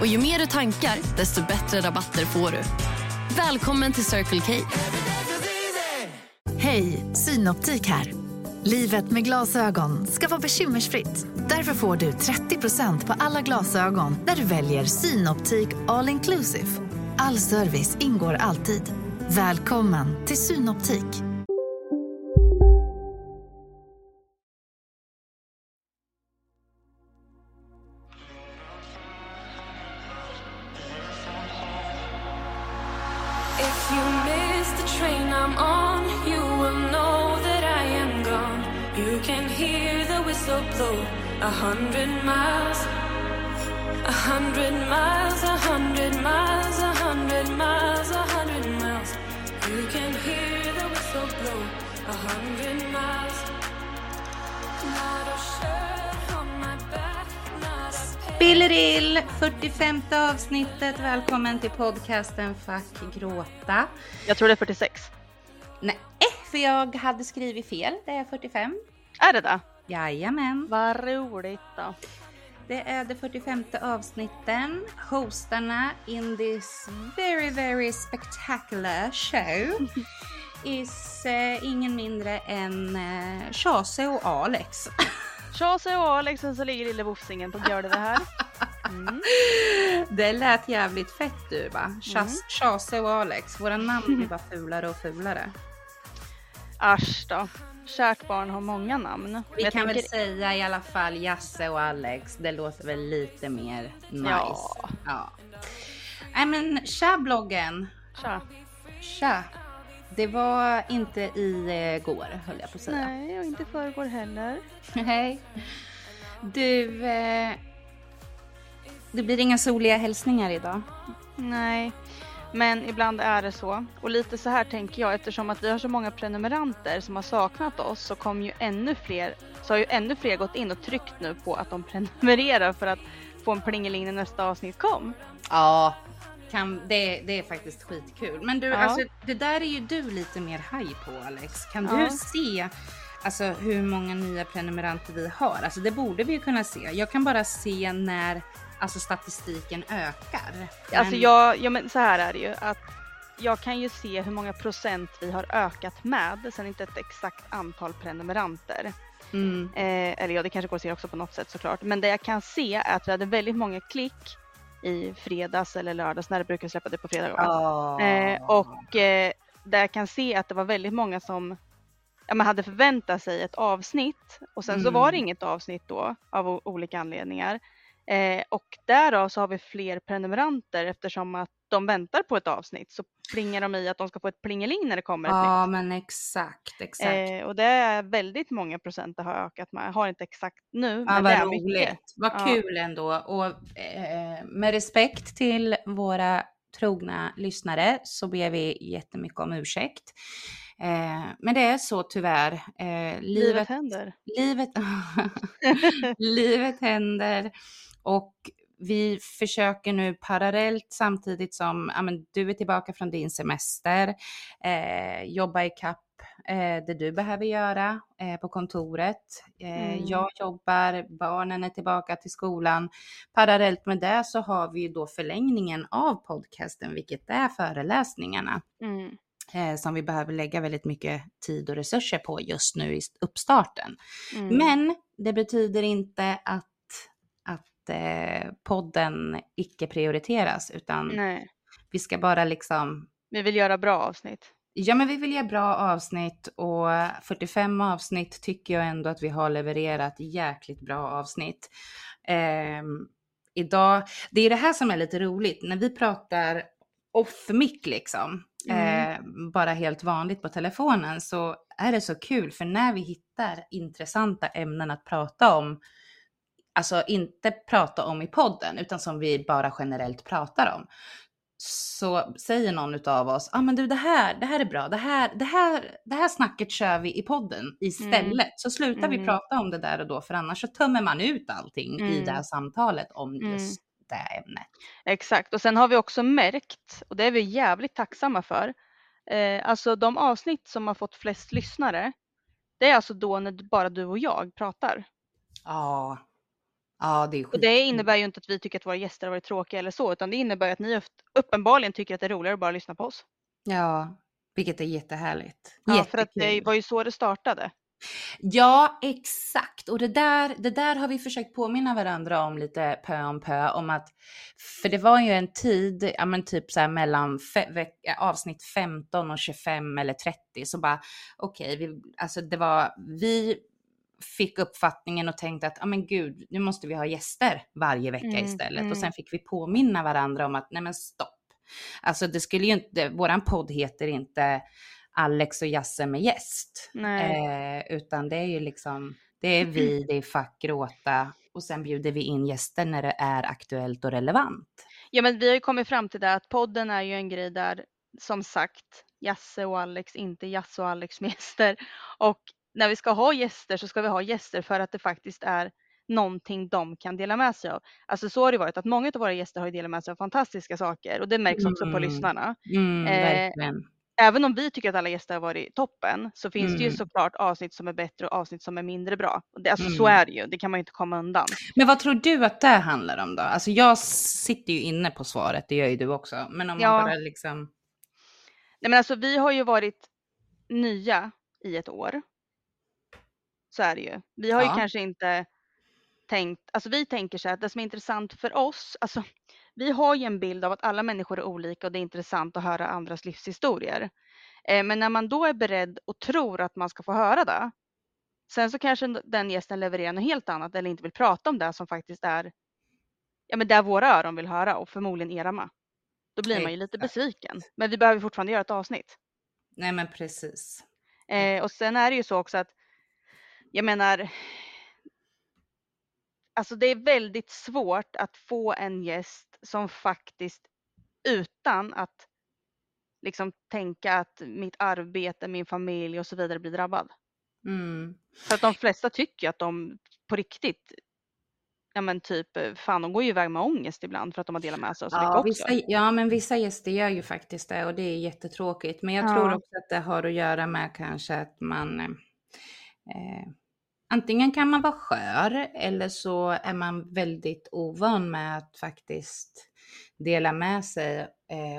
Och ju mer du tankar, desto bättre rabatter får du. Välkommen till Circle K. Hej, Synoptik här. Livet med glasögon ska vara bekymmersfritt. Därför får du 30% på alla glasögon när du väljer Synoptik All Inclusive. All service ingår alltid. Välkommen till Synoptik. Spillerill, 45:e avsnittet. Välkommen till podcasten Fuck gråta. Jag tror det är 46. Nej, för jag hade skrivit fel. Det är 45. Är det då? Jajamän. Vad roligt då. Det är det 45:e avsnitten. Hostarna in this very, very spectacular show is ingen mindre än Jasse och Alex. Jasse och Alex, och så ligger lille bofsingen på gör det här. Mm. Det lät jävligt fett du va? Jasse och Alex. Våra namn blir bara fulare och fulare. Asch då. Kärt barn har många namn. Vi kan väl säga i alla fall Jasse och Alex. Det låter väl lite mer nice. Ja. Nej men tja bloggen. Tja. Det var inte igår höll jag på att säga. Nej, och inte förrgår heller. Hej. Du, det blir inga soliga hälsningar idag. Nej, men ibland är det så. Och lite så här tänker jag, eftersom att vi har så många prenumeranter som har saknat oss, så kom ju ännu fler gått in och tryckt nu på att de prenumererar för att få en plingeling när nästa avsnitt kom. Ja. Det är faktiskt skitkul. Men du, alltså, det där är ju du lite mer haj på, Alex. Kan du se alltså, hur många nya prenumeranter vi har? Alltså, det borde vi ju kunna se. Jag kan bara se när alltså, statistiken ökar. Men... Alltså, men så här är det ju. Att jag kan ju se hur många procent vi har ökat med. Sen inte ett exakt antal prenumeranter. Mm. Det kanske går att se också på något sätt såklart. Men det jag kan se är att vi hade väldigt många klick i fredags eller lördags när det brukar släppa det på fredagar. Där jag kan se att det var väldigt många som hade förväntat sig ett avsnitt och sen så var det inget avsnitt då av olika anledningar. Och därav så har vi fler prenumeranter eftersom att de väntar på ett avsnitt så plingar de i att de ska få ett plingeling när det kommer ett nytt. Ja men exakt. Och det är väldigt många procent har ökat med. Jag har inte exakt nu men det är roligt. Mycket. Vad kul ändå och med respekt till våra trogna lyssnare så ber vi jättemycket om ursäkt. Men det är så tyvärr. Livet händer. Livet händer och vi försöker nu parallellt samtidigt som du är tillbaka från din semester, jobba i kapp det du behöver göra på kontoret. Jag jobbar, barnen är tillbaka till skolan. Parallellt med det så har vi då förlängningen av podcasten vilket är föreläsningarna. Som vi behöver lägga väldigt mycket tid och resurser på just nu i uppstarten. Men det betyder inte att podden icke prioriteras utan vi ska bara liksom... Vi vill göra bra avsnitt. Ja men vi vill göra bra avsnitt och 45 avsnitt tycker jag ändå att vi har levererat jäkligt bra avsnitt. Idag, det är det här som är lite roligt när vi pratar off-mic liksom. Bara helt vanligt på telefonen så är det så kul för när vi hittar intressanta ämnen att prata om, alltså inte prata om i podden utan som vi bara generellt pratar om, så säger någon utav oss, ja ah, men du det här är bra, det här snacket kör vi i podden istället, så slutar vi prata om det där och då, för annars så tömmer man ut allting i det här samtalet om just det här ämnet. Exakt, och sen har vi också märkt, och det är vi jävligt tacksamma för, alltså de avsnitt som har fått flest lyssnare, det är alltså då när bara du och jag pratar. Ja. Ja, det är sjukt. Och det innebär ju inte att vi tycker att våra gäster har varit tråkiga eller så, utan det innebär att ni uppenbarligen tycker att det är roligare att bara lyssna på oss. Ja, vilket är jättehärligt. Ja, jättekul. För att det var ju så det startade. Ja, exakt. Och det där har vi försökt påminna varandra om lite pö om pö. Om att, för det var ju en tid, ja men typ så här mellan avsnitt 15 och 25 eller 30. Så bara, okej, alltså det var, vi fick uppfattningen och tänkte att, ja men gud, nu måste vi ha gäster varje vecka istället. Och sen fick vi påminna varandra om att, nej men stopp. Alltså det skulle ju inte, våran podd heter inte Alex och Jasse med gäst. Utan det är ju liksom, det är vi, det är Fuck gråta, och sen bjuder vi in gäster när det är aktuellt och relevant. Ja, men vi har ju kommit fram till det att podden är ju en grej där, som sagt, Jasse och Alex, inte Jasse och Alex med gäster. Och när vi ska ha gäster så ska vi ha gäster för att det faktiskt är någonting de kan dela med sig av. Alltså så har det varit, att många av våra gäster har delat med sig av fantastiska saker, och det märks också på lyssnarna. Verkligen. Även om vi tycker att alla gäster har varit toppen, så finns det ju såklart avsnitt som är bättre och avsnitt som är mindre bra. Alltså så är det ju, det kan man ju inte komma undan. Men vad tror du att det handlar om då? Alltså jag sitter ju inne på svaret, det gör ju du också. Men om man bara liksom... Nej men alltså vi har ju varit nya i ett år. Så är det ju. Vi har ju kanske inte tänkt, alltså vi tänker så här, att det som är intressant för oss, alltså... Vi har ju en bild av att alla människor är olika och det är intressant att höra andras livshistorier. Men när man då är beredd och tror att man ska få höra det, sen så kanske den gästen levererar något helt annat eller inte vill prata om det som faktiskt är, ja men där våra öron vill höra och förmodligen era med. Då blir man ju lite besviken. Men vi behöver fortfarande göra ett avsnitt. Nej men precis. Och sen är det ju så också att, jag menar... Alltså det är väldigt svårt att få en gäst som faktiskt, utan att liksom tänka att mitt arbete, min familj och så vidare blir drabbad. För att de flesta tycker att de på riktigt, ja men typ, fan de går ju iväg med ångest ibland för att de har delat med sig av så mycket också. Ja men vissa gäster gör ju faktiskt det, och det är jättetråkigt. Men jag tror också att det har att göra med kanske att man... Antingen kan man vara skör, eller så är man väldigt ovan med att faktiskt dela med sig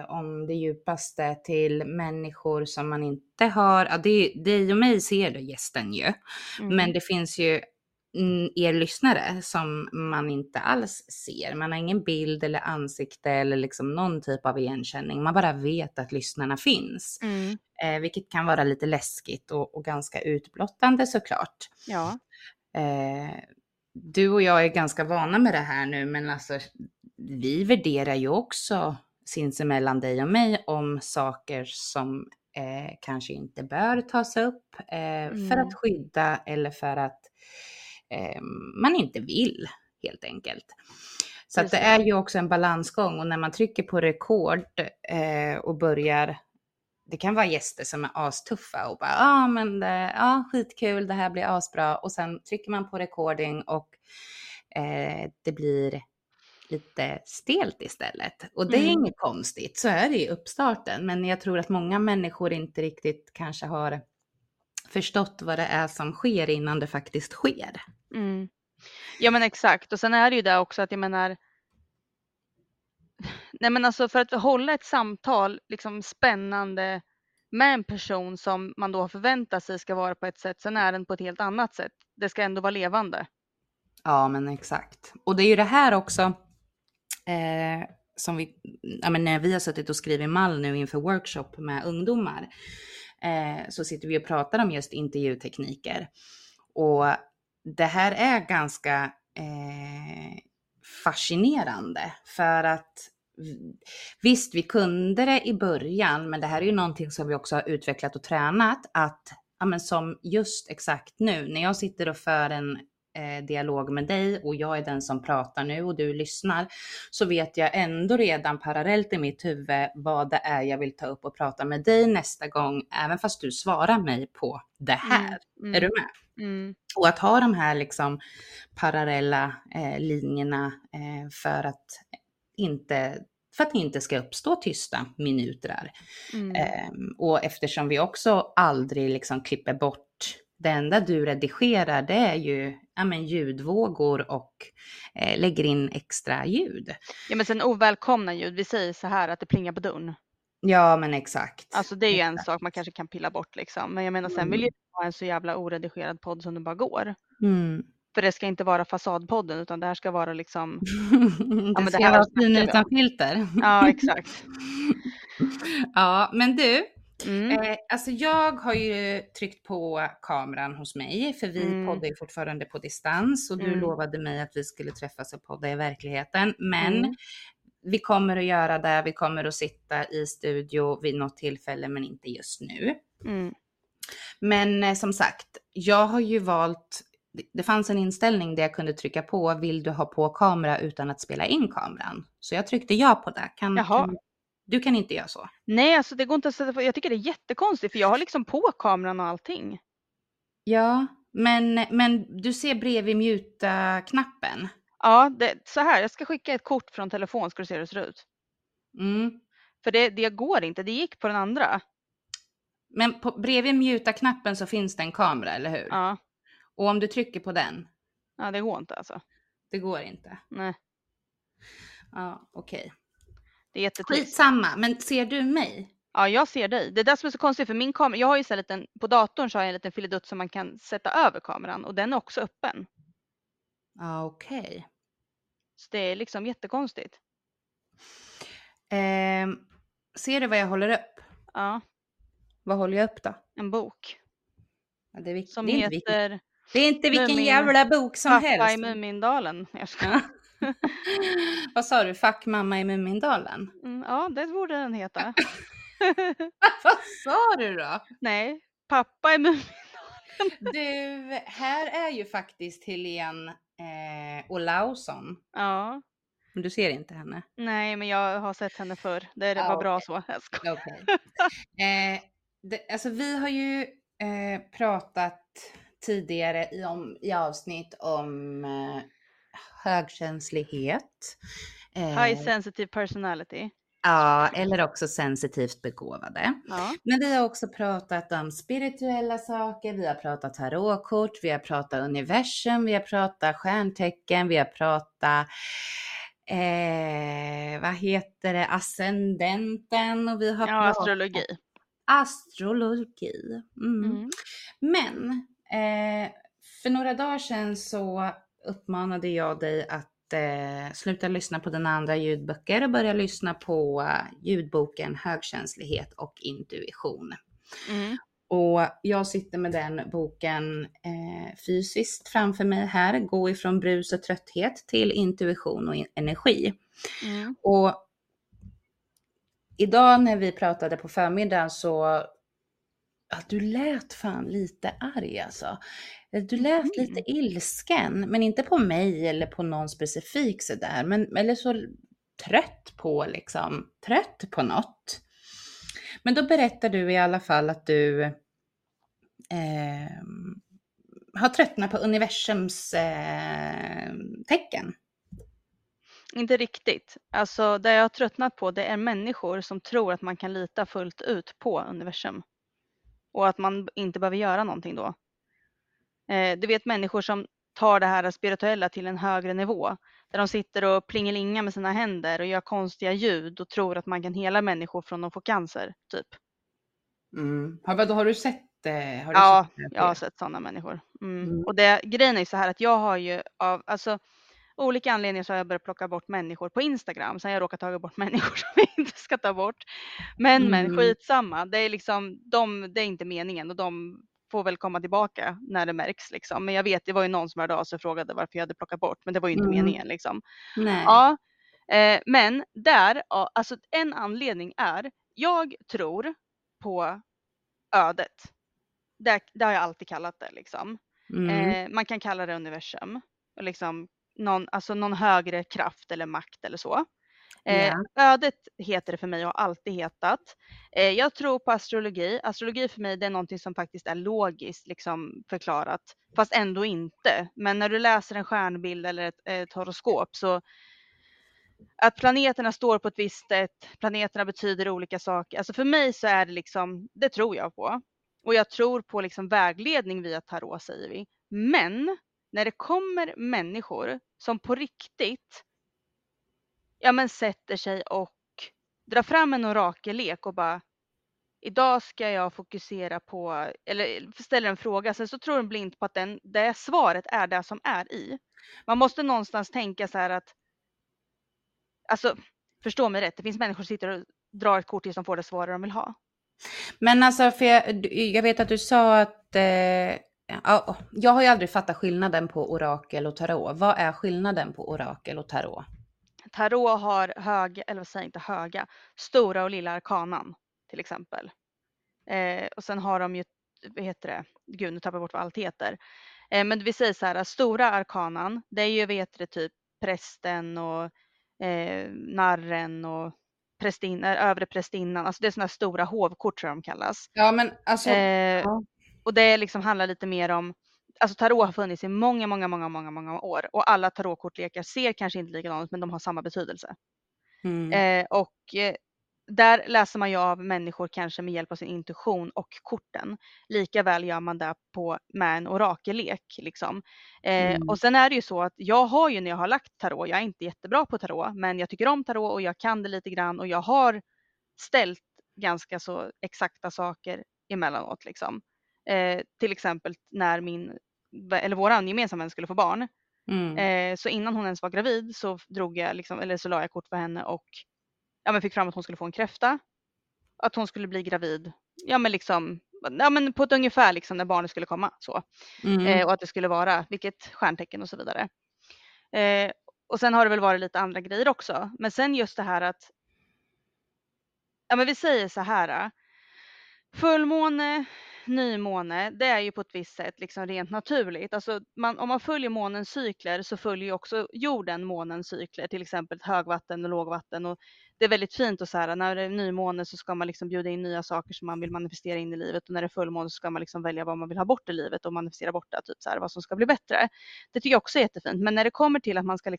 om det djupaste till människor som man inte har. Ja, det är ju mig ser det gästen ju. Men det finns ju er lyssnare som man inte alls ser. Man har ingen bild eller ansikte eller liksom någon typ av igenkänning. Man bara vet att lyssnarna finns. Vilket kan vara lite läskigt och ganska utblottande såklart. Ja. Du och jag är ganska vana med det här nu, men alltså vi värderar ju också sinsemellan dig och mig om saker som kanske inte bör tas upp för att skydda eller för att man inte vill helt enkelt. Så att det är ju också en balansgång, och när man trycker på rekord och börjar, det kan vara gäster som är astuffa och bara skitkul, det här blir asbra, och sen trycker man på recording och det blir lite stelt istället, och det är inget konstigt, så är det i uppstarten, men jag tror att många människor inte riktigt kanske har förstått vad det är som sker innan det faktiskt sker. Ja men exakt, och sen är det ju det också att jag menar, nej men alltså för att hålla ett samtal liksom spännande med en person som man då förväntar sig ska vara på ett sätt, sen är den på ett helt annat sätt, det ska ändå vara levande. Ja men exakt, och det är ju det här också som vi, ja men när vi har suttit och skrivit mall nu inför workshop med ungdomar, så sitter vi och pratar om just intervjutekniker, och det här är ganska fascinerande, för att visst vi kunde det i början, men det här är ju någonting som vi också har utvecklat och tränat, att ja, men som just exakt nu när jag sitter och för en dialog med dig och jag är den som pratar nu och du lyssnar, så vet jag ändå redan parallellt i mitt huvud vad det är jag vill ta upp och prata med dig nästa gång, även fast du svarar mig på det här. Är du med? Och att ha de här liksom parallella linjerna för att inte ska uppstå tysta minuter där. Och eftersom vi också aldrig liksom klipper bort, det enda du redigerar det är ju ljudvågor och lägger in extra ljud. Ja, men sen ovälkomna ljud, vi säger så här att det plingar på dörren. Ja, men exakt. Alltså det är ju en sak man kanske kan pilla bort liksom. Men jag menar sen vill ju ha en så jävla oredigerad podd som det bara går. För det ska inte vara fasadpodden, utan det här ska vara liksom... det ska vara fin utan filter. Ja, exakt. Ja, men du... Alltså jag har ju tryckt på kameran hos mig, för vi poddar ju fortfarande på distans, och du lovade mig att vi skulle träffas och podda i verkligheten, men vi kommer att göra det, vi kommer att sitta i studio vid något tillfälle, men inte just nu. Men som sagt, jag har ju valt, det fanns en inställning där jag kunde trycka på, vill du ha på kamera utan att spela in kameran, så jag tryckte ja på det. Du kan inte göra så. Nej, alltså det går inte att sätta på. Jag tycker det är jättekonstigt, för jag har liksom på kameran och allting. Ja, men du ser bredvid mute-knappen. Ja, så här. Jag ska skicka ett kort från telefon, ska du se hur det ser ut. För det går inte, det gick på den andra. Men bredvid mute-knappen så finns det en kamera, eller hur? Ja. Och om du trycker på den? Ja, det går inte alltså. Det går inte? Nej. Ja, okej. Skitsamma, men ser du mig? Ja, jag ser dig. Det är det som är så konstigt, för min kamera, jag har ju så här liten, på datorn så har jag en liten filidutt som man kan sätta över kameran, och den är också öppen. Ja, okej. Så det är liksom jättekonstigt. Ser du vad jag håller upp? Ja. Vad håller jag upp då? En bok. Ja, det är som det heter... Det är inte vilken jävla bok som helst. Pappa i Mumindalen. Vad sa du? Fuck mamma i Mumindalen? Ja, det borde den heta. Vad sa du då? Nej, pappa i Mumindalen. Du, här är ju faktiskt Helene Olausson. Ja. Men du ser inte henne? Nej, men jag har sett henne förr. Det var bra så. Okay. Alltså vi har ju pratat tidigare i avsnitt om... högkänslighet. High sensitive personality. Ja, eller också sensitivt begåvade. Ja. Men vi har också pratat om spirituella saker, vi har pratat tarotkort, vi har pratat universum, vi har pratat stjärntecken, vi har pratat ascendenten, och vi har pratat astrologi. Men för några dagar sedan så uppmanade jag dig att sluta lyssna på dina andra ljudböcker och börja lyssna på ljudboken Högkänslighet och intuition. Och jag sitter med den boken fysiskt framför mig här. Gå ifrån brus och trötthet till intuition och energi. Och idag när vi pratade på förmiddagen så... du lät fan lite arg alltså. Du lät lite ilsken, men inte på mig eller på någon specifik sådär, men eller så trött på något. Men då berättar du i alla fall att du har tröttnat på universums tecken. Inte riktigt. Alltså det jag har tröttnat på, det är människor som tror att man kan lita fullt ut på universum. Och att man inte behöver göra någonting då. Du vet människor som tar det här spirituella till en högre nivå. Där de sitter och plingelingar med sina händer och gör konstiga ljud. Och tror att man kan hela människor från att få cancer, typ. Har du sett det? Jag har sett sådana människor. Och grejen är så här att jag har ju olika anledningar så har jag börjat plocka bort människor på Instagram. Sen har jag råkat ta bort människor som jag inte ska ta bort. Men skitsamma. Det är liksom, det är inte meningen. Och de får väl komma tillbaka när det märks liksom. Men jag vet, det var ju någon som hörde av sig och frågade varför jag hade plockat bort. Men det var ju inte meningen liksom. Nej. Ja, men där, alltså en anledning är, jag tror på ödet. Det har jag alltid kallat det liksom. Man kan kalla det universum. Och liksom någon högre kraft eller makt eller så. Ödet heter det för mig och har alltid hetat. Jag tror på astrologi. Astrologi för mig, det är någonting som faktiskt är logiskt liksom förklarat. Fast ändå inte. Men när du läser en stjärnbild eller ett horoskop så... Att planeterna står på ett visst sätt. Planeterna betyder olika saker. Alltså för mig så är det liksom... Det tror jag på. Och jag tror på liksom vägledning via tarot, säger vi. Men när det kommer människor som på riktigt... Ja, men sätter sig och drar fram en orakellek och bara, idag ska jag fokusera på, eller ställer en fråga. Sen så tror de blint på att det svaret är det som är i. Man måste någonstans tänka så här att, alltså förstå mig rätt, det finns människor som sitter och drar ett kort till som får det svar de vill ha. Men alltså, för jag vet att du sa att, jag har ju aldrig fattat skillnaden på orakel och tarot. Vad är skillnaden på orakel och tarot? Tarot har stora och lilla arkanan till exempel. Och sen har de ju, vad heter det? Gud, nu tappar jag bort vad allt heter. Men vi säger så här, stora arkanan, det är ju, typ prästen och narren och övre prästinnan. Alltså det är sådana stora hovkort som de kallas. Ja, men alltså... Och det liksom handlar lite mer om... Alltså tarot har funnits i många år. Och alla tarotkortlekar ser kanske inte likadant, men de har samma betydelse. Och där läser man ju av människor kanske med hjälp av sin intuition och korten. Likaväl gör man det med en orakellek. Liksom. Och sen är det ju så att jag har ju, när jag har lagt tarot, jag är inte jättebra på tarot. Men jag tycker om tarot och jag kan det lite grann. Och jag har ställt ganska så exakta saker emellanåt liksom. Till exempel när våran gemensamma vän skulle få barn. Så innan hon ens var gravid så la jag kort för henne och fick fram att hon skulle få en kräfta. Att hon skulle bli gravid. På ett ungefär när barnet skulle komma så. Och att det skulle vara vilket stjärntecken och så vidare. Och sen har det väl varit lite andra grejer också. Men sen just det här att vi säger så här, fullmåne, nymåne, det är ju på ett visst sätt rent naturligt. Alltså om man följer månens cykler så följer ju också jorden månens cykler. Till exempel högvatten och lågvatten. Och det är väldigt fint att så här, när det är nymåne så ska man bjuda in nya saker som man vill manifestera in i livet. Och när det är fullmåne så ska man välja vad man vill ha bort i livet och manifestera bort det. Typ så här, vad som ska bli bättre. Det tycker jag också är jättefint. Men när det kommer till att man ska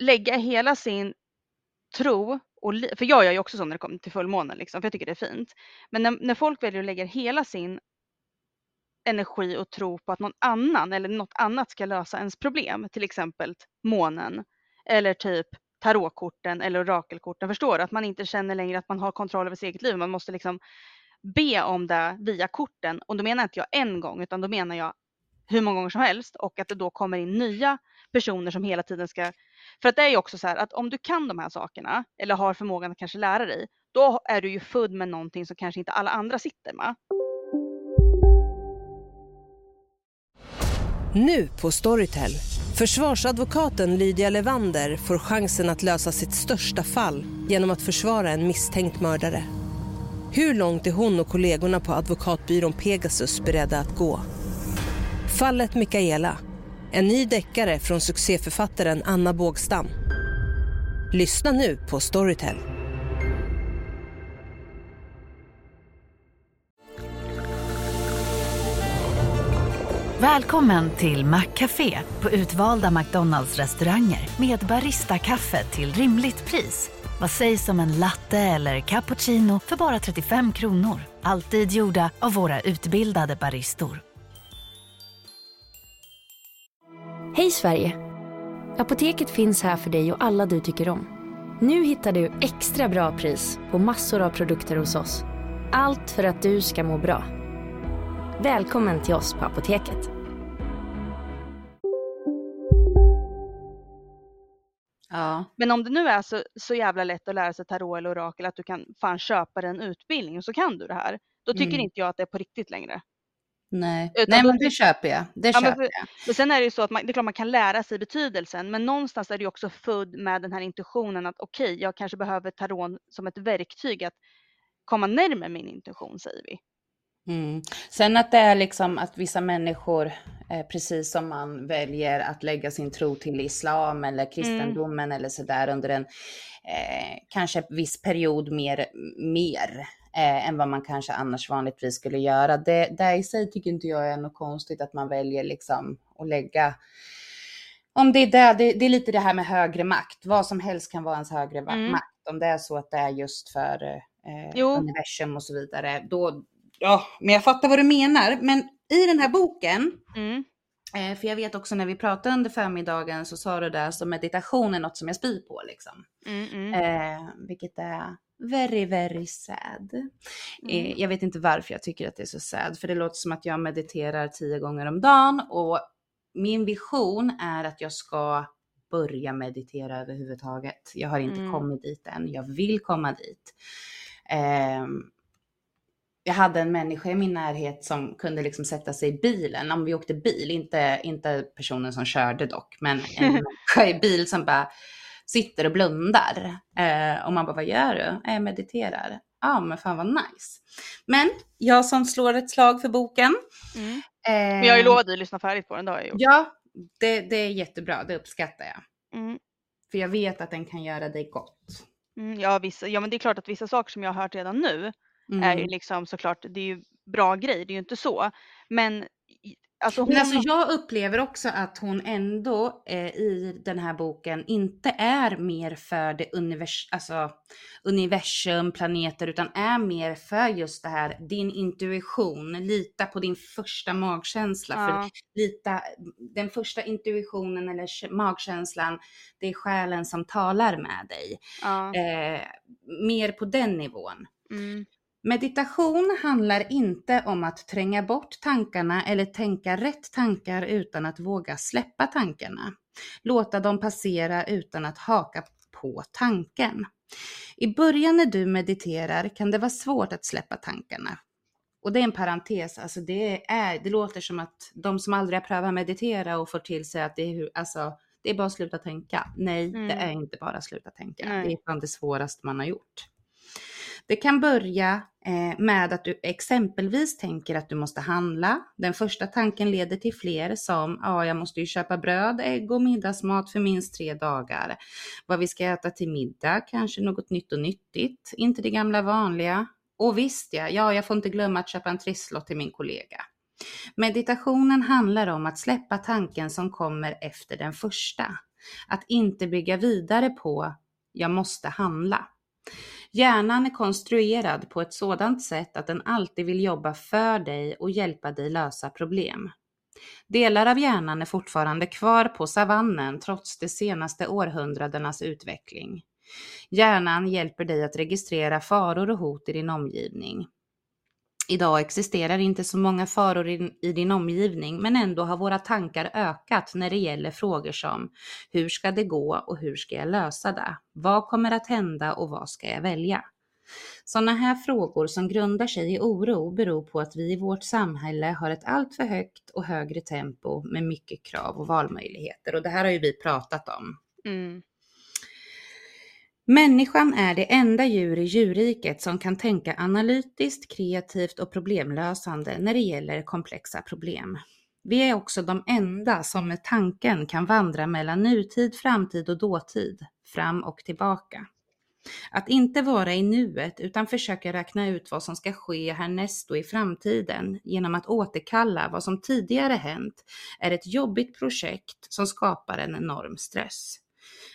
lägga hela sin tro. För jag gör ju också så när det kommer till fullmånen. För jag tycker det är fint. Men när folk väljer att lägga hela sin energi och tro på att någon annan eller något annat ska lösa ens problem. Till exempel månen. Eller typ tarotkorten eller orakelkorten. Förstår du? Att man inte känner längre att man har kontroll över sitt eget liv. Man måste be om det via korten. Och då menar inte jag en gång. Utan då menar jag hur många gånger som helst. Och att det då kommer in nya personer som hela tiden ska... För att det är ju också så här att om du kan de här sakerna eller har förmågan att kanske lära dig, då är du ju född med någonting som kanske inte alla andra sitter med. Nu på Storytel. Försvarsadvokaten Lydia Levander får chansen att lösa sitt största fall genom att försvara en misstänkt mördare. Hur långt är hon och kollegorna på advokatbyrån Pegasus beredda att gå? Fallet Michaela. En ny deckare från succéförfattaren Anna Bågstam. Lyssna nu på Storytel. Välkommen till McCafé på utvalda McDonalds restauranger med barista-kaffe till rimligt pris. Vad sägs om en latte eller cappuccino för bara 35 kronor? Alltid gjorda av våra utbildade baristor. Hej Sverige! Apoteket finns här för dig och alla du tycker om. Nu hittar du extra bra pris på massor av produkter hos oss. Allt för att du ska må bra. Välkommen till oss på Apoteket. Ja. Men om det nu är så jävla lätt att lära sig tarot eller orakel att du kan fan köpa en utbildning och så kan du det här. Då tycker inte jag att det är på riktigt längre. Nej, men det köper jag. Men sen är det ju så att det är klart man kan lära sig betydelsen. Men någonstans är det ju också född med den här intuitionen att okej, jag kanske behöver tarot som ett verktyg att komma närmare min intuition, säger vi. Mm. Sen att det är liksom att vissa människor, precis som man väljer att lägga sin tro till islam eller kristendomen eller sådär under en kanske viss period mer än vad man kanske annars vanligtvis skulle göra. Det i sig tycker inte jag är något konstigt att man väljer liksom att lägga. Om det är lite det här med högre makt. Vad som helst kan vara ens högre makt. Om det är så att det är just för universum och så vidare. Då, ja, men jag fattar vad du menar. Men i den här boken, för jag vet också när vi pratade under förmiddagen så sa du där, så meditation är något som jag spyr på liksom. Vilket är very, very sad. Jag vet inte varför jag tycker att det är så sad. För det låter som att jag mediterar 10 gånger om dagen och min vision är att jag ska börja meditera överhuvudtaget. Jag har inte kommit dit än. Jag vill komma dit. Jag hade en människa i min närhet som kunde liksom sätta sig i bilen. Om vi åkte bil, inte personen som körde dock. Men en människa i bil som bara sitter och blundar. Och man bara, vad gör du? Jag mediterar. Ja, men fan vad nice. Men jag som slår ett slag för boken. Men jag har ju lovat dig att lyssna färdigt på den, det har jag gjort. Ja, det är jättebra, det uppskattar jag. För jag vet att den kan göra dig gott. Ja, men det är klart att vissa saker som jag har hört redan nu är ju liksom såklart, det är ju bra grej, det är ju inte så. Men alltså, jag upplever också att hon ändå i den här boken inte är mer för det universum, planeter, utan är mer för just det här, din intuition, lita på din första magkänsla. Ja. För den första intuitionen eller magkänslan, det är själen som talar med dig. Ja. Mer på den nivån. Meditation handlar inte om att tränga bort tankarna eller tänka rätt tankar utan att våga släppa tankarna. Låta dem passera utan att haka på tanken. I början när du mediterar kan det vara svårt att släppa tankarna. Och det är en parentes, alltså det låter som att de som aldrig har prövat meditera och får till sig att det är bara att sluta tänka. Nej, det är inte bara att sluta tänka. Nej. Det är bland det svåraste man har gjort. Det kan börja med att du exempelvis tänker att du måste handla. Den första tanken leder till fler som, jag måste ju köpa bröd, ägg och middagsmat för minst 3 dagar. Vad vi ska äta till middag, kanske något nytt och nyttigt, inte det gamla vanliga. Och visst jag får inte glömma att köpa en trisslott till min kollega. Meditationen handlar om att släppa tanken som kommer efter den första. Att inte bygga vidare på, jag måste handla. Hjärnan är konstruerad på ett sådant sätt att den alltid vill jobba för dig och hjälpa dig lösa problem. Delar av hjärnan är fortfarande kvar på savannen trots de senaste århundradenas utveckling. Hjärnan hjälper dig att registrera faror och hot i din omgivning. Idag existerar inte så många faror i din omgivning, men ändå har våra tankar ökat när det gäller frågor som hur ska det gå och hur ska jag lösa det? Vad kommer att hända och vad ska jag välja? Sådana här frågor som grundar sig i oro beror på att vi i vårt samhälle har ett allt för högt och högre tempo med mycket krav och valmöjligheter, och det här har ju vi pratat om. Människan är det enda djur i djurriket som kan tänka analytiskt, kreativt och problemlösande när det gäller komplexa problem. Vi är också de enda som med tanken kan vandra mellan nutid, framtid och dåtid, fram och tillbaka. Att inte vara i nuet utan försöka räkna ut vad som ska ske härnäst och i framtiden genom att återkalla vad som tidigare hänt är ett jobbigt projekt som skapar en enorm stress.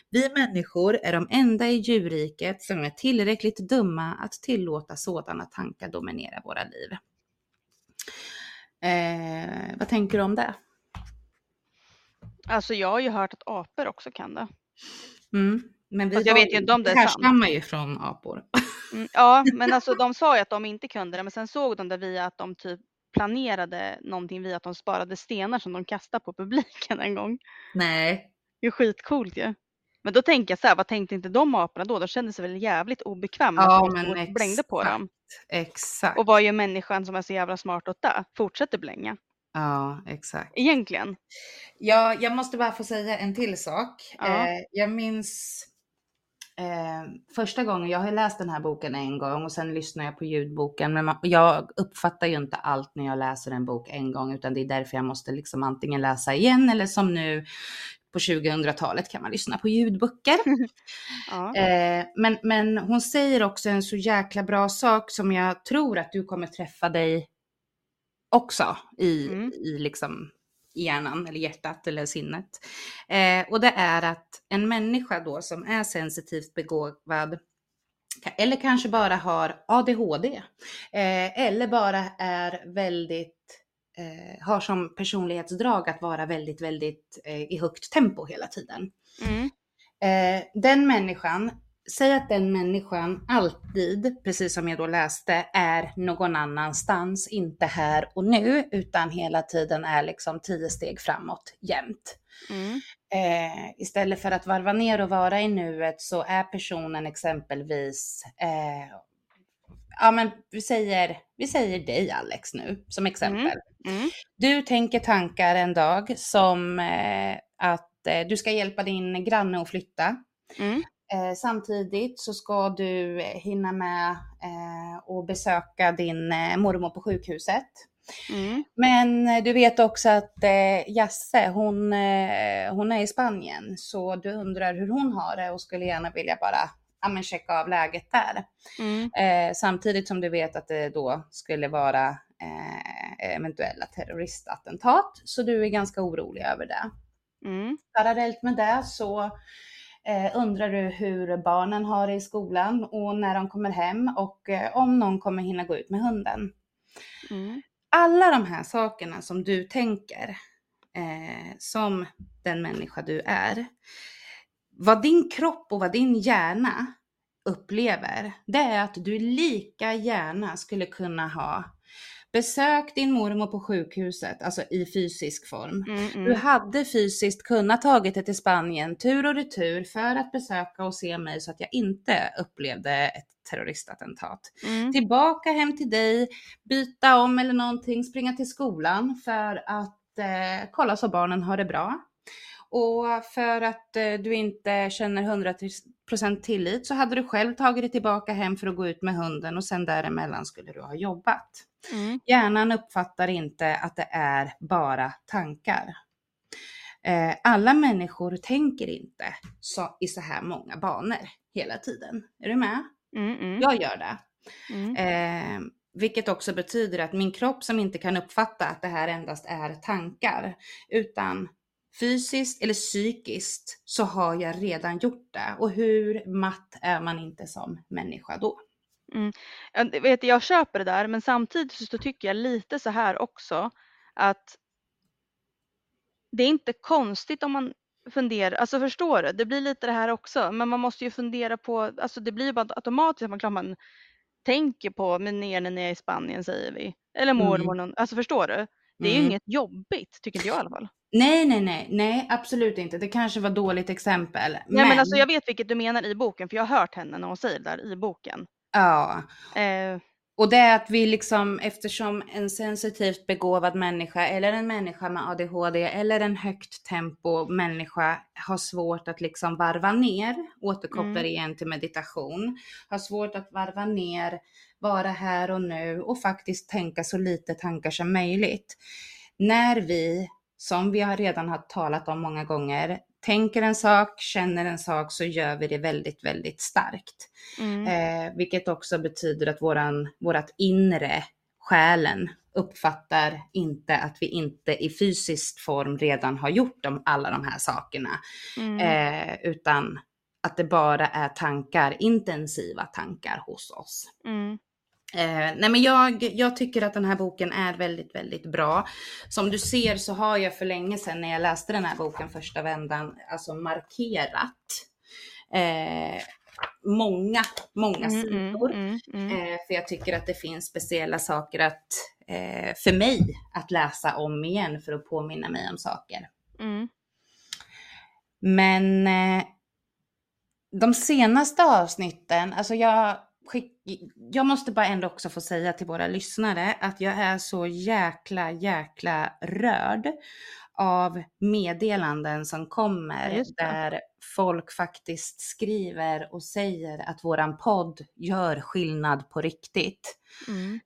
Vi människor är de enda i djurriket som är tillräckligt dumma att tillåta sådana tankar dominera våra liv. Vad tänker du om det? Alltså jag har ju hört att apor också kan det. Men vi vet ju inte om det är sant. Härstammar ju från apor. Ja, men alltså de sa ju att de inte kunde det, men sen såg de det via att de typ planerade någonting via att de sparade stenar som de kastade på publiken en gång. Nej. Det är skitcoolt ju. Ja. Men då tänker jag så här, vad tänkte inte de aporna då? De kände sig väl jävligt obekväma. Ja, men exakt, blängde på dem. Exakt. Och vad gör människan som är så jävla smart åt det? Fortsätter blänga. Ja, exakt. Egentligen. Ja, jag måste bara få säga en till sak. Ja. Jag minns första gången, jag har läst den här boken en gång och sen lyssnar jag på ljudboken, men jag uppfattar ju inte allt när jag läser en bok en gång, utan det är därför jag måste liksom antingen läsa igen eller som nu på 2000-talet kan man lyssna på ljudböcker. Ja. Men hon säger också en så jäkla bra sak som jag tror att du kommer träffa dig också i liksom hjärnan eller hjärtat eller sinnet. Och det är att en människa då som är sensitivt begåvad eller kanske bara har ADHD eller bara är väldigt har som personlighetsdrag att vara väldigt, väldigt i högt tempo hela tiden. Mm. Den människan, säg att den människan alltid, precis som jag då läste, är någon annanstans, inte här och nu, utan hela tiden är liksom 10 steg framåt jämt. Mm. Istället för att varva ner och vara i nuet så är personen exempelvis... ja, men vi säger dig, Alex, nu som exempel. Mm. Du tänker tankar en dag som att du ska hjälpa din granne att flytta. Mm. Samtidigt så ska du hinna med och besöka din mormor på sjukhuset. Mm. Men du vet också att Jasse, hon är i Spanien, så du undrar hur hon har det och skulle gärna vilja bara... men checka av läget där. Mm. Samtidigt som du vet att det då skulle vara eventuella terroristattentat. Så du är ganska orolig över det. Mm. Parallellt med det så undrar du hur barnen har det i skolan och när de kommer hem och om någon kommer hinna gå ut med hunden. Mm. Alla de här sakerna som du tänker som den människa du är, vad din kropp och vad din hjärna upplever, det är att du lika gärna skulle kunna ha besökt din mormor på sjukhuset, alltså i fysisk form. Mm. Du hade fysiskt kunnat tagit det till Spanien tur och retur för att besöka och se mig så att jag inte upplevde ett terroristattentat. Mm. Tillbaka hem till dig, byta om eller någonting, springa till skolan för att kolla så barnen har det bra. Och för att du inte känner 100% tillit så hade du själv tagit dig tillbaka hem för att gå ut med hunden och sen däremellan skulle du ha jobbat. Mm. Hjärnan uppfattar inte att det är bara tankar. Alla människor tänker inte i så här många banor hela tiden. Är du med? Mm-mm. Jag gör det. Mm. Vilket också betyder att min kropp som inte kan uppfatta att det här endast är tankar utan... fysiskt eller psykiskt så har jag redan gjort det. Och hur matt är man inte som människa då? Mm. Jag köper det där, men samtidigt så tycker jag lite så här också att det är inte konstigt om man funderar, alltså förstår du, det blir lite det här också, men man måste ju fundera på, alltså det blir ju bara automatiskt att man tänker på min ner när jag är i Spanien säger vi, eller mormor, alltså förstår du? Det är ju inget jobbigt, tycker inte jag i alla fall. Nej, absolut inte. Det kanske var dåligt exempel. Nej, men alltså jag vet vilket du menar i boken, för jag har hört henne när hon säger det där i boken. Ja. Och det är att vi liksom, eftersom en sensitivt begåvad människa eller en människa med ADHD eller en högt tempo människa har svårt att liksom varva ner, återkopplar igen till meditation, har svårt att varva ner, vara här och nu och faktiskt tänka så lite tankar som möjligt. När vi, som vi redan har talat om många gånger, tänker en sak, känner en sak, så gör vi det väldigt, väldigt starkt. Mm. Vilket också betyder att vårat inre själen uppfattar inte att vi inte i fysisk form redan har gjort alla de här sakerna. Mm. Utan att det bara är tankar, intensiva tankar hos oss. Mm. Nej, men jag tycker att den här boken är väldigt, väldigt bra. Som du ser så har jag för länge sedan när jag läste den här boken första vändan alltså markerat många sidor. För jag tycker att det finns speciella saker att, för mig att läsa om igen för att påminna mig om saker. Mm. Men de senaste avsnitten, alltså jag måste bara ändå också få säga till våra lyssnare att jag är så jäkla rörd av meddelanden som kommer där folk faktiskt skriver och säger att våran podd gör skillnad på riktigt. Mm.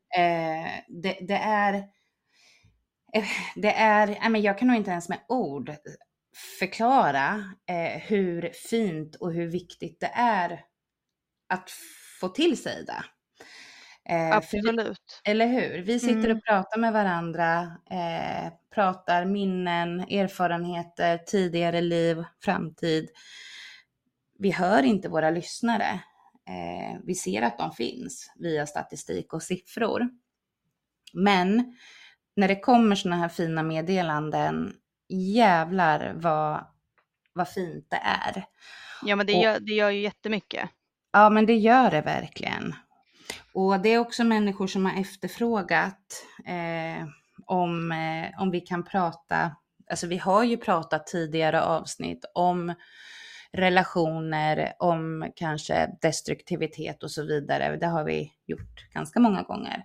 Jag kan nog inte ens med ord förklara hur fint och hur viktigt det är att få till sig det. Absolut. Eller hur? Vi sitter och pratar med varandra, pratar minnen, erfarenheter, tidigare liv, framtid. Vi hör inte våra lyssnare. Vi ser att de finns via statistik och siffror. Men när det kommer såna här fina meddelanden, jävlar vad fint det är. Ja, men det gör ju jättemycket. Ja, men det gör det verkligen. Och det är också människor som har efterfrågat om vi kan prata, alltså vi har ju pratat tidigare avsnitt om relationer, om kanske destruktivitet och så vidare. Det har vi gjort ganska många gånger.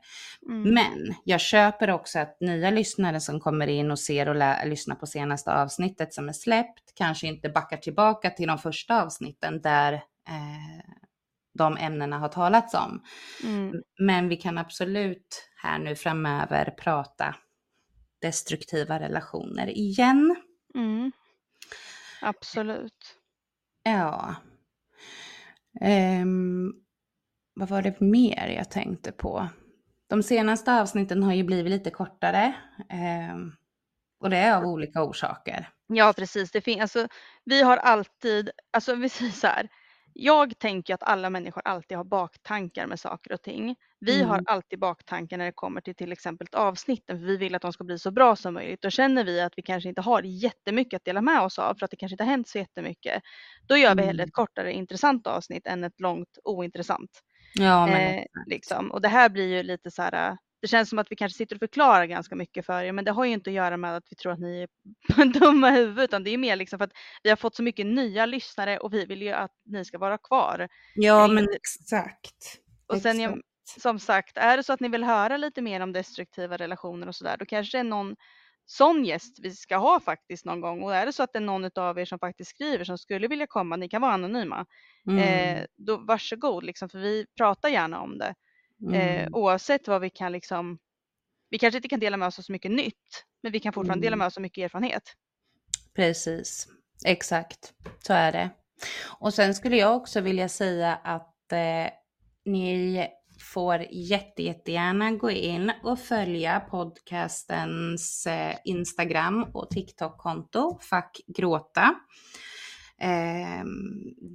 Mm. Men jag köper också att nya lyssnare som kommer in och ser och lyssnar på senaste avsnittet som är släppt kanske inte backar tillbaka till de första avsnitten där de ämnena har talats om. Mm. Men vi kan absolut här nu framöver prata destruktiva relationer igen. Mm. Absolut. Ja. Vad var det mer jag tänkte på? De senaste avsnitten har ju blivit lite kortare. Och det är av olika orsaker. Ja, precis. Vi har alltid... Alltså, vi säger så här. Jag tänker att alla människor alltid har baktankar med saker och ting. Vi har alltid baktankar när det kommer till exempel avsnitten. För vi vill att de ska bli så bra som möjligt. Och känner vi att vi kanske inte har jättemycket att dela med oss av. För att det kanske inte har hänt så jättemycket. Då gör vi hellre ett kortare intressant avsnitt än ett långt ointressant. Ja, men... liksom. Och det här blir ju lite så här... Det känns som att vi kanske sitter och förklarar ganska mycket för er. Men det har ju inte att göra med att vi tror att ni är dumma huvud. Utan det är mer liksom för att vi har fått så mycket nya lyssnare. Och vi vill ju att ni ska vara kvar. Ja, men exakt. Och sen som sagt, är det så att ni vill höra lite mer om destruktiva relationer och sådär. Då kanske det är någon sån gäst vi ska ha faktiskt någon gång. Och är det så att det är någon av er som faktiskt skriver som skulle vilja komma. Ni kan vara anonyma. Då varsågod liksom, för vi pratar gärna om det. Oavsett vad vi kan liksom, vi kanske inte kan dela med oss så mycket nytt, men vi kan fortfarande dela med oss så mycket erfarenhet. Precis, exakt, så är det. Och sen skulle jag också vilja säga att ni får jättegärna gå in och följa podcastens Instagram och TikTok-konto Fuck gråta.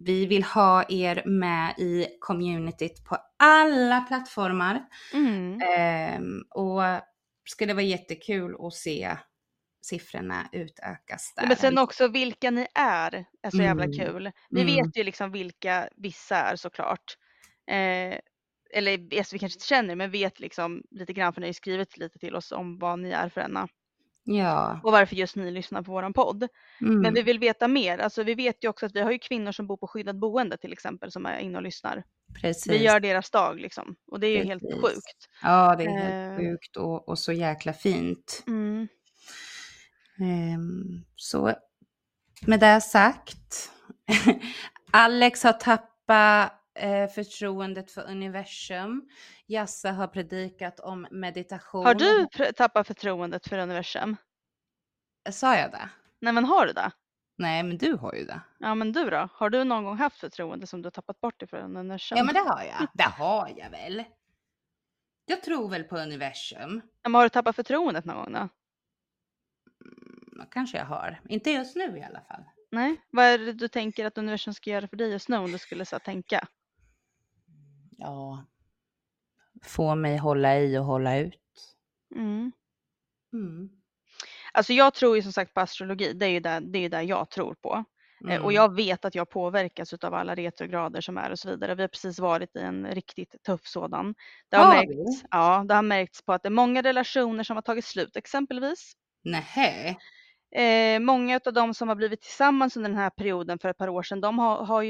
Vi vill ha er med i communityt på alla plattformar. Och skulle vara jättekul att se siffrorna utökas där. Men sen också vilka ni är så jävla kul. Vi vet ju liksom vilka vissa är såklart. Eller vi kanske inte känner, men vet liksom lite grann, för ni har skrivit lite till oss om vad ni är för ena. Ja. Och varför just ni lyssnar på våran podd. Men vi vill veta mer. Alltså, vi vet ju också att vi har ju kvinnor som bor på skyddat boende till exempel som är inne och lyssnar. Precis. Vi gör deras dag liksom. Och det är ju helt sjukt. Ja, det är helt sjukt och så jäkla fint. Så med det sagt, Alex har tappat förtroendet för universum. Jasse har predikat om meditation. Har du tappat förtroendet för universum? Sa jag det? Nej, men har du det? Nej, men du har ju det. Ja, men du då? Har du någon gång haft förtroende som du har tappat bort ifrån universum? Ja, men det har jag. Det har jag väl. Jag tror väl på universum. Ja, men har du tappat förtroendet någon gång då? Kanske jag har. Inte just nu i alla fall. Nej, vad är det du tänker att universum ska göra för dig just nu om du skulle så tänka? Ja, få mig hålla i och hålla ut. Alltså jag tror ju som sagt på astrologi, det är ju där jag tror på. Och jag vet att jag påverkas av alla retrograder som är och så vidare. Vi har precis varit i en riktigt tuff sådan. Det har märkts på att det är många relationer som har tagit slut exempelvis. Nähä. Många av de som har blivit tillsammans under den här perioden för ett par år sedan, de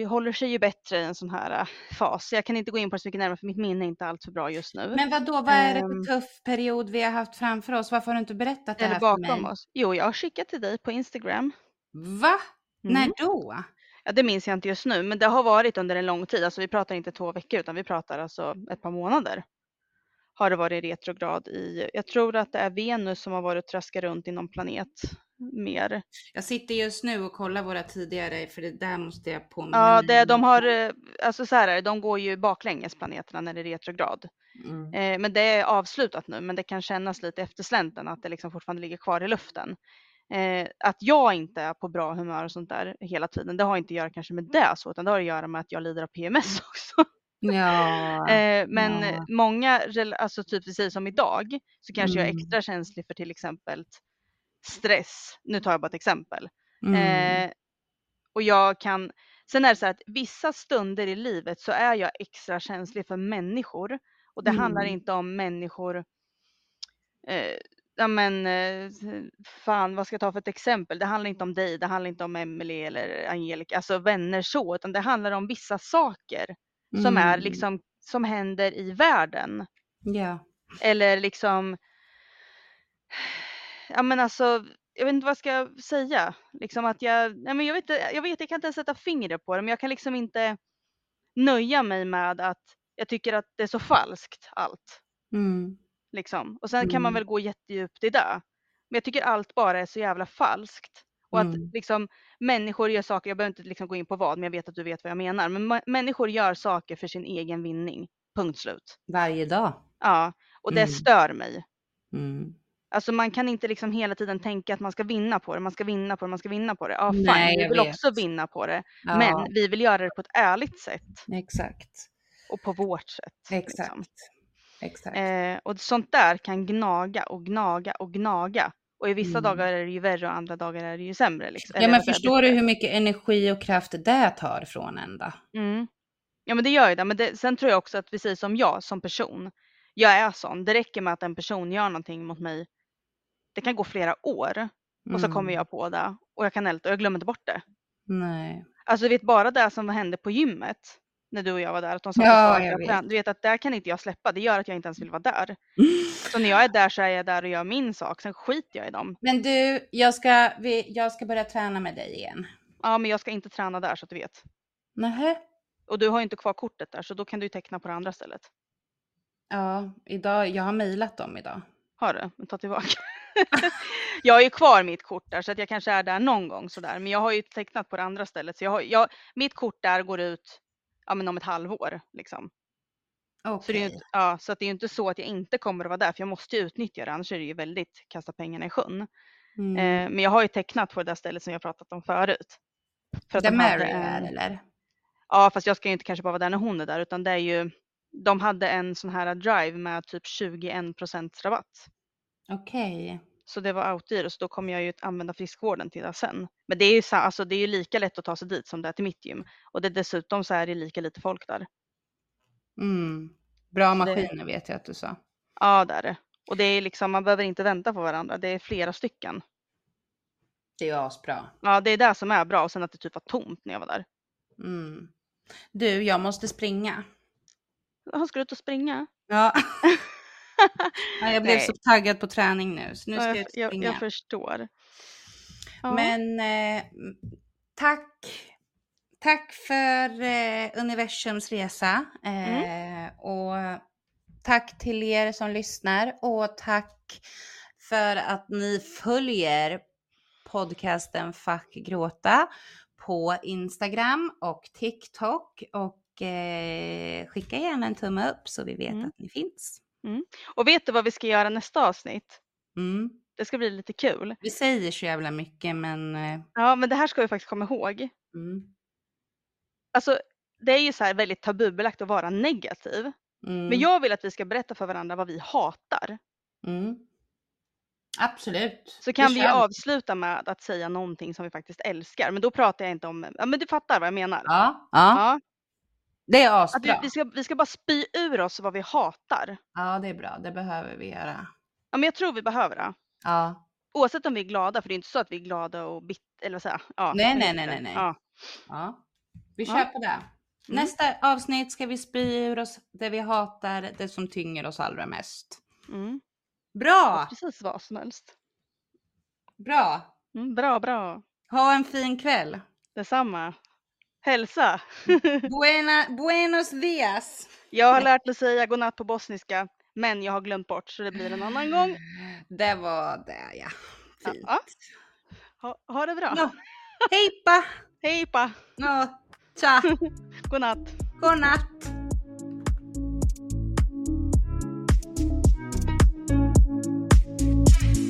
håller sig ju bättre i en sån här fas. Jag kan inte gå in på det så mycket närmare för mitt minne är inte allt för bra just nu. Men vad är det för tuff period vi har haft framför oss? Varför har du inte berättat det här bakom för mig? Oss? Jo, jag har skickat till dig på Instagram. Va? Mm. När då? Ja, det minns jag inte just nu, men det har varit under en lång tid. Alltså vi pratar inte 2 veckor utan vi pratar alltså ett par månader. Har det varit retrograd i, jag tror att det är Venus som har varit och traskar runt i någon planet mer. Jag sitter just nu och kollar våra tidigare, för det där måste jag påminna. Ja, de har, alltså så här, de går ju baklänges planeterna när det är retrograd. Mm. Men det är avslutat nu, men det kan kännas lite efterslänten att det liksom fortfarande ligger kvar i luften. Att jag inte är på bra humör och sånt där hela tiden, det har inte att göra kanske med det så, utan det har att göra med att jag lider av PMS också. Ja, men ja. Många, alltså typ precis som idag, så kanske jag är extra känslig för till exempel stress. Nu tar jag bara ett exempel. Och jag kan, sen är det så att vissa stunder i livet så är jag extra känslig för människor. Och det handlar inte om människor, fan vad ska jag ta för ett exempel? Det handlar inte om dig, det handlar inte om Emily eller Angelica, alltså vänner så, utan det handlar om vissa saker. Som är liksom, som händer i världen. Yeah. Eller liksom, ja men alltså, jag vet inte vad jag ska säga. Liksom att jag kan inte sätta fingret på det, men jag kan liksom inte nöja mig med att jag tycker att det är så falskt allt. Liksom. Och sen kan man väl gå jättedjupt i det. Men jag tycker allt bara är så jävla falskt. Och att liksom människor gör saker, jag behöver inte liksom gå in på vad, men jag vet att du vet vad jag menar. Men människor gör saker för sin egen vinning. Punkt slut. Varje dag. Ja, och det stör mig. Alltså man kan inte liksom hela tiden tänka att man ska vinna på det, man ska vinna på det, man ska vinna på det. Ja, fan, vi vill också vinna på det. Ja. Men vi vill göra det på ett ärligt sätt. Exakt. Och på vårt sätt. Exakt. Liksom. Exakt. Och sånt där kan gnaga och gnaga och gnaga. Och i vissa dagar är det ju värre och andra dagar är det ju sämre. Liksom. Ja, men förstår du hur mycket energi och kraft det tar från en då? Ja, men det gör ju det. Men sen tror jag också att precis som jag som person, jag är sån. Det räcker med att en person gör någonting mot mig. Det kan gå flera år och så kommer jag på det och jag kan älta och jag glömmer inte bort det. Nej. Alltså du vet bara det som hände på gymmet. När du och jag var där. Att de du vet att där kan inte jag släppa. Det gör att jag inte ens vill vara där. Så när jag är där så är jag där och gör min sak. Sen skiter jag i dem. Men du, jag ska börja träna med dig igen. Ja, men jag ska inte träna där så att du vet. Nähä. Och du har ju inte kvar kortet där. Så då kan du ju teckna på det andra stället. Ja, idag, jag har mejlat dem idag. Har du? Men ta tillbaka. Jag har ju kvar mitt kort där. Så att jag kanske är där någon gång sådär. Men jag har ju tecknat på det andra stället. Så mitt kort där går ut... Ja, men om ett halvår liksom. Okay. Så, så att det är ju inte så att jag inte kommer att vara där. För jag måste ju utnyttja det. Annars är det ju väldigt kasta pengarna i sjön. Men jag har ju tecknat på det där stället som jag pratat om förut. För där Mary är eller? Ja, fast jag ska ju inte kanske bara vara där när hon är där. Utan det är ju... De hade en sån här drive med typ 21% rabatt. Okej. Okay. Så det var outdeal. Så då kommer jag ju att använda friskvården till det sen. Men det är ju, alltså, det är ju lika lätt att ta sig dit som det är till mitt gym. Och det är dessutom så är det lika lite folk där. Bra maskiner det... vet jag att du sa. Ja, det är det. Och det är liksom, man behöver inte vänta på varandra. Det är flera stycken. Det är asbra. Ja, det är det som är bra. Och sen att det typ var tomt när jag var där. Du, jag måste springa. Ska du ut och springa? Ja. Ja, jag blev så taggad på träning nu. Så nu ska jag springa. Jag förstår. Ja. Men tack för universums resa. Och tack till er som lyssnar. Och tack för att ni följer podcasten Fuck gråta på Instagram och TikTok. Och skicka gärna en tumme upp så vi vet att ni finns. Och vet du vad vi ska göra nästa avsnitt? Det ska bli lite kul. Vi säger så jävla mycket, men... Ja, men det här ska vi faktiskt komma ihåg. Alltså, det är ju så här väldigt tabubelagt att vara negativ. Men jag vill att vi ska berätta för varandra vad vi hatar. Absolut. Så kan vi avsluta med att säga någonting som vi faktiskt älskar. Men då pratar jag inte om... Ja, men du fattar vad jag menar. Ja. Det är asbra. Att vi ska bara spy ur oss vad vi hatar. Ja, det är bra. Det behöver vi göra. Ja, men jag tror vi behöver det. Ja. oavsett om vi är glada, för det är inte så att vi är glada och eller så här. Ja, nej. Ja. Vi kör på det. Nästa avsnitt ska vi spy ur oss det vi hatar, det som tynger oss allra mest. Mm. Bra! Precis vad som helst. Bra. Bra. Ha en fin kväll. Detsamma. Hälsa. Buenos dias. Jag har lärt mig säga godnatt på bosniska, men jag har glömt bort, så det blir en annan gång. Det var det, ja. Fint. Ja. Ha det bra. No. Hejpa. Hejpa. No. Tja. Godnatt. Godnatt.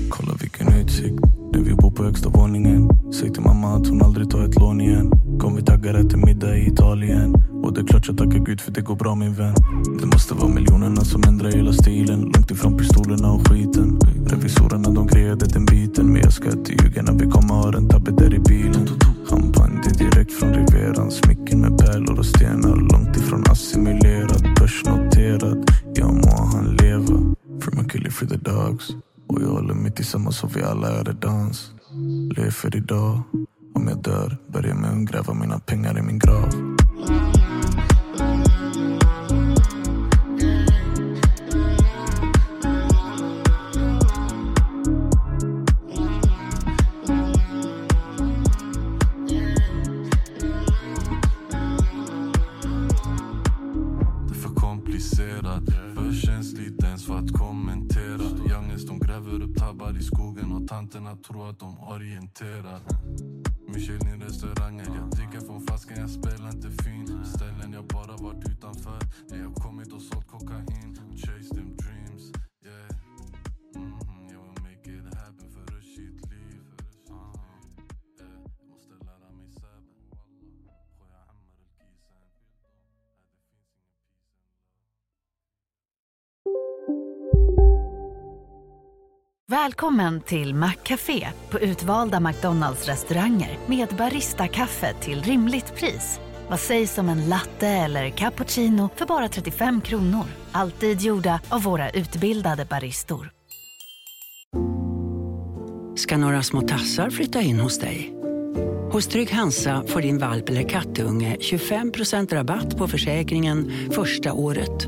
Kolla vilken utsikt. Du vill bo på högsta våningen. Säg till mamma att hon aldrig tar ett lån igen. Kom vi taggar till middag i Italien. Och det är klart jag tackar Gud för det går bra min vän. Det måste vara miljonerna som ändrar hela stilen. Långt ifrån pistolerna och skiten. Revisorerna de grejade den biten. Men jag ska inte ljuga när vi kommer ha en tabbe där i bilen. Champagne det direkt från Riveran. Smycken med pärlor och stenar. Långt ifrån assimilerat, börsnoterat. Jag må han leva. From a killer for the dogs. Och jag håller mig tillsammans så vi alla är det dans. Lev för idag. Om jag dör, börjar med att gräva mina pengar i min grav. Det är för komplicerat, för känsligt ens för att kommentera. Youngest de gräver upp tabbar i skogen och tanterna tror att de orienterar. Michelin restauranger, jag dricker från flaskan, jag spelar inte fin. Ställen jag bara varit utanför, jag har kommit och sålt kokain. Chase them dreams, yeah. Jag vill make it happen för ett shit liv. Måste lära mig säben. Jag hämmar ett kisen. Välkommen till McCafé på utvalda McDonalds restauranger med barista-kaffe till rimligt pris. Vad sägs om en latte eller cappuccino för bara 35 kronor? Alltid gjorda av våra utbildade baristor. Ska några små tassar flytta in hos dig? Hos Trygg Hansa får din valp eller kattunge 25% rabatt på försäkringen första året.